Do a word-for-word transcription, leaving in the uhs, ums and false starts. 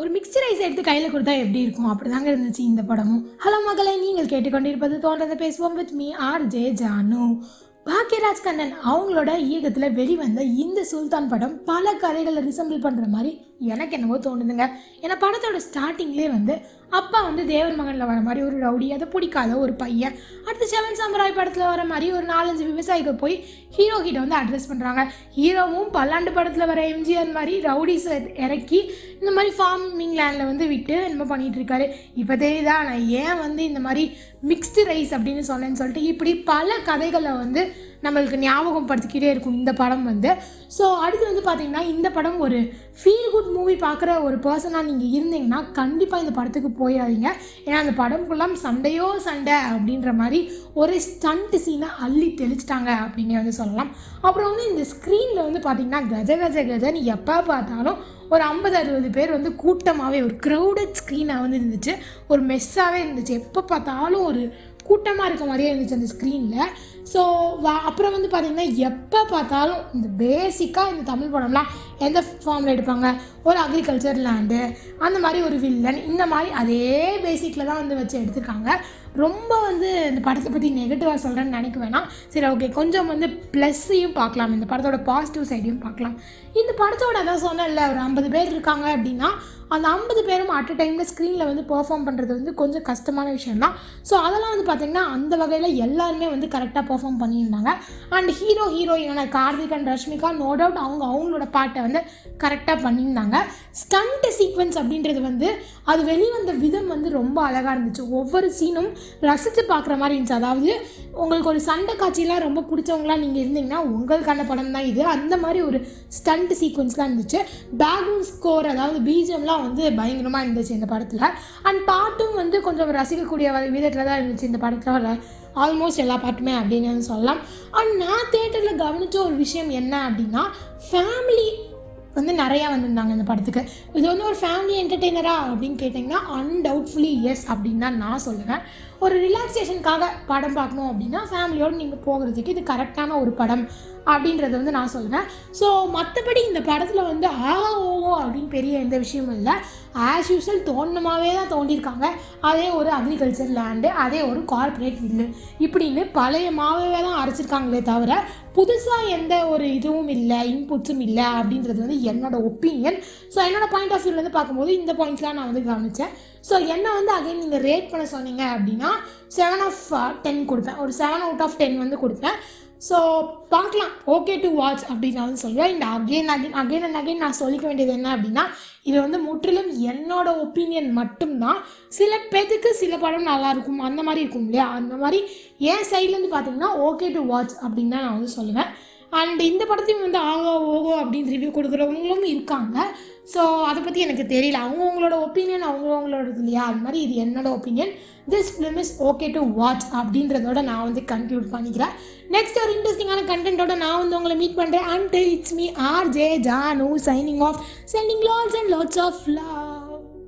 ஒரு mixed rice எடுத்து கையில் கொடுத்தா எப்படி இருக்கும், அப்படி தாங்க இருந்துச்சு இந்த படமும். ஹலோ மக்களை, நீங்கள் கேட்டுக்கொண்டிருப்பது தோன்றதை பேசுவோம் with me R J Janu. Bhagyaraj Kannan அவங்களோட இயக்கத்தில் வெளிவந்த இந்த சுல்தான் படம் பல கதைகளை ரிசம்பிள் பண்ணுற மாதிரி எனக்கு என்னவோ தோணுதுங்க. ஏன்னா படத்தோட ஸ்டார்டிங்லேயே வந்து அப்பா வந்து தேவர் மகனில் வர மாதிரி ஒரு ரவுடி, அதை பிடிக்காத ஒரு பையன். அடுத்து செவன் சாமுராய் படத்தில் வர மாதிரி ஒரு நாலஞ்சு விவசாயிகள் போய் ஹீரோ கிட்ட வந்து அட்ரஸ் பண்ணுறாங்க. ஹீரோவும் பல்லாண்டு படத்தில் வர எம்ஜிஆர் மாதிரி ரவுடிஸை இறக்கி இந்த மாதிரி ஃபார்மிங் லேண்டில் வந்து விட்டு நம்ம பண்ணிகிட்ருக்காரு. இப்போ தெரியுதா நான் ஏன் வந்து இந்த மாதிரி மிக்ஸ்டு ரைஸ் அப்படின்னு சொன்னேன்னு சொல்லிட்டு, இப்படி பல கதைகளை வந்து நம்மளுக்கு ஞாபகம் படுத்திக்கிட்டே இருக்கும் இந்த படம் வந்து. ஸோ அடுத்து வந்து பார்த்திங்கன்னா, இந்த படம் ஒரு ஃபீல் குட் மூவி பார்க்குற ஒரு பர்சனாக நீங்கள் இருந்தீங்கன்னா கண்டிப்பாக இந்த படத்துக்கு போயிடாதீங்க. ஏன்னா அந்த படம் ஃபுல்லாக சண்டையோ சண்டை அப்படின்ற மாதிரி ஒரு ஸ்டண்ட் சீனாக அள்ளி தெளிச்சிட்டாங்க அப்படிங்கிற வந்து சொல்லலாம். அப்புறம் வந்து இந்த ஸ்க்ரீனில் வந்து பார்த்திங்கன்னா கஜ கஜ கஜன்னு எப்போ பார்த்தாலும் ஒரு ஐம்பது அறுபது பேர் வந்து கூட்டமாகவே ஒரு க்ரௌடட் ஸ்க்ரீனாக வந்து இருந்துச்சு, ஒரு மெஸ்ஸாகவே இருந்துச்சு. எப்போ பார்த்தாலும் ஒரு கூட்டமாக இருக்க மாதிரியே இருந்துச்சு அந்த ஸ்க்ரீனில். ஸோ வா அப்புறம் வந்து பார்த்திங்கன்னா எப்போ பார்த்தாலும் இந்த பேசிக்காக இந்த தமிழ் படம்லாம் எந்த ஃபார்மில் எடுப்பாங்க, ஒரு அக்ரிகல்ச்சர் லேண்டு, அந்த மாதிரி ஒரு வில்லன், இந்த மாதிரி அதே பேசிக்கில் தான் வந்து வச்சு எடுத்துருக்காங்க. ரொம்ப வந்து இந்த படத்தை பற்றி நெகட்டிவாக சொல்கிறேன்னு நினைக்க வேணாம். சரி, ஓகே, கொஞ்சம் வந்து ப்ளஸ்ஸையும் பார்க்கலாம், இந்த படத்தோட பாசிட்டிவ் சைடையும் பார்க்கலாம். இந்த படத்தோட அதான் சொன்னேன்ல, ஒரு ஐம்பது பேர் இருக்காங்க அப்படின்னா அந்த ஐம்பது பேரும் அட் அ டைமில் ஸ்க்ரீனில் வந்து பெர்ஃபார்ம் பண்ணுறது வந்து கொஞ்சம் கஷ்டமான விஷயம்தான். ஸோ அதெல்லாம் வந்து பார்த்திங்கன்னா அந்த வகையில் எல்லாருமே வந்து கரெக்டாக பெர்ஃபார்ம் பண்ணியிருந்தாங்க. அண்ட் ஹீரோ ஹீரோயினான Karthik and Rashmika no doubt அவங்க அவங்களோட பாட்டை வந்து கரெக்டாக பண்ணியிருந்தாங்க. ஸ்டண்ட் சீக்வன்ஸ் அப்படின்றது வந்து அது வெளிவந்த விதம் வந்து ரொம்ப அழகாக இருந்துச்சு. ஒவ்வொரு சீனும் ரசித்து பார்க்குற மாதிரி இருந்துச்சு. அதாவது உங்களுக்கு ஒரு சண்டை காட்சியெலாம் ரொம்ப பிடிச்சவங்களாம் நீங்கள் இருந்தீங்கன்னா உங்களுக்கான படம் தான் இது. அந்த மாதிரி ஒரு ஸ்டண்ட் சீக்வன்ஸ்லாம் இருந்துச்சு. பேக்ரவுண்ட் ஸ்கோர் அதாவது பிஜிஎம்லாம் வந்து பயங்கரமாக இருந்துச்சு இந்த படத்தில். அண்ட் பாட்டும் வந்து கொஞ்சம் ரசிக்கக்கூடிய விதத்தில் தான் இருந்துச்சு இந்த படத்தில், வர ஆல்மோஸ்ட் எல்லா பாட்டுமே அப்படின்னு சொல்லலாம். அண்ட் நான் தியேட்டரில் கவனித்த ஒரு விஷயம் என்ன அப்படின்னா, ஃபேமிலி வந்து நிறையா வந்திருந்தாங்க இந்த படத்துக்கு. இது வந்து ஒரு ஃபேமிலி என்டர்டெய்னரா அப்படின்னு கேட்டிங்கன்னா அன்டவுட்ஃபுல்லி எஸ் அப்படின்னு தான் நான் சொல்லுவேன். ஒரு ரிலாக்ஸேஷனுக்காக படம் பார்க்கணும் அப்படின்னா ஃபேமிலியோடு நீங்கள் போகிறதுக்கு இது கரெக்டான ஒரு படம் அப்படின்றது வந்து நான் சொல்லுவேன். ஸோ மற்றபடி இந்த படத்தில் வந்து ஆஹா ஓஹோ அப்படின்னு பெரிய எந்த விஷயமும் இல்லை. ஆஸ் யூஸ்வல் தோண்டமாகவே தான் தோண்டியிருக்காங்க. அதே ஒரு அக்ரிகல்ச்சர் லேண்டு, அதே ஒரு கார்பரேட் வில்லு, இப்படின்னு பழைய மாவே தான் அரைச்சிருக்காங்களே தவிர புதுசாக எந்த ஒரு இதுவும் இல்லை, இன்புட்ஸும் இல்லை அப்படின்றது வந்து என்னோடய ஒப்பீனியன். ஸோ என்னோடய பாயிண்ட் ஆஃப் வியூலேருந்து பார்க்கும்போது இந்த பாயிண்ட்ஸ்லாம் நான் வந்து கவனித்தேன். ஸோ என்னை வந்து அகைன் நீங்கள் ரேட் பண்ண சொன்னீங்க அப்படின்னா செவன் ஆஃப் டென் கொடுப்பேன், ஒரு செவன் அவுட் ஆஃப் டென் வந்து கொடுப்பேன். ஸோ பார்க்கலாம், ஓகே டு வாட்ச் அப்படின்னு நான் வந்து சொல்லுவேன். இந்த again again again and again நான் சொல்லிக்க வேண்டியது என்ன அப்படின்னா, இது வந்து முற்றிலும் என்னோடய ஒப்பீனியன் மட்டும்தான். சில பேத்துக்கு சில படம் நல்லாயிருக்கும், அந்த மாதிரி இருக்கும் இல்லையா, அந்த மாதிரி என் சைட்லேருந்து பார்த்தீங்கன்னா ஓகே டு வாட்ச் அப்படின்னு தான் நான் வந்து சொல்லுவேன். அண்ட் இந்த படத்தையும் வந்து ஆகோ ஓகோ அப்படின்னு ரிவ்யூ கொடுக்குறவங்களும் இருக்காங்க. ஸோ அதை பற்றி எனக்கு தெரியல, அவங்கவுங்களோட ஒப்பீனியன் அவங்கவுங்களோடது இல்லையா, அது மாதிரி இது என்னோடய opinion. This film is okay to watch அப்படின்றதோட நான் வந்து கன்க்ளூட் பண்ணிக்கிறேன். நெக்ஸ்ட் ஒரு இன்ட்ரெஸ்டிங்கான கண்டென்ட்டோட நான் வந்து உங்களை மீட் பண்ணுறேன். And it's me R J Janu, signing off, sending lots and lots of love.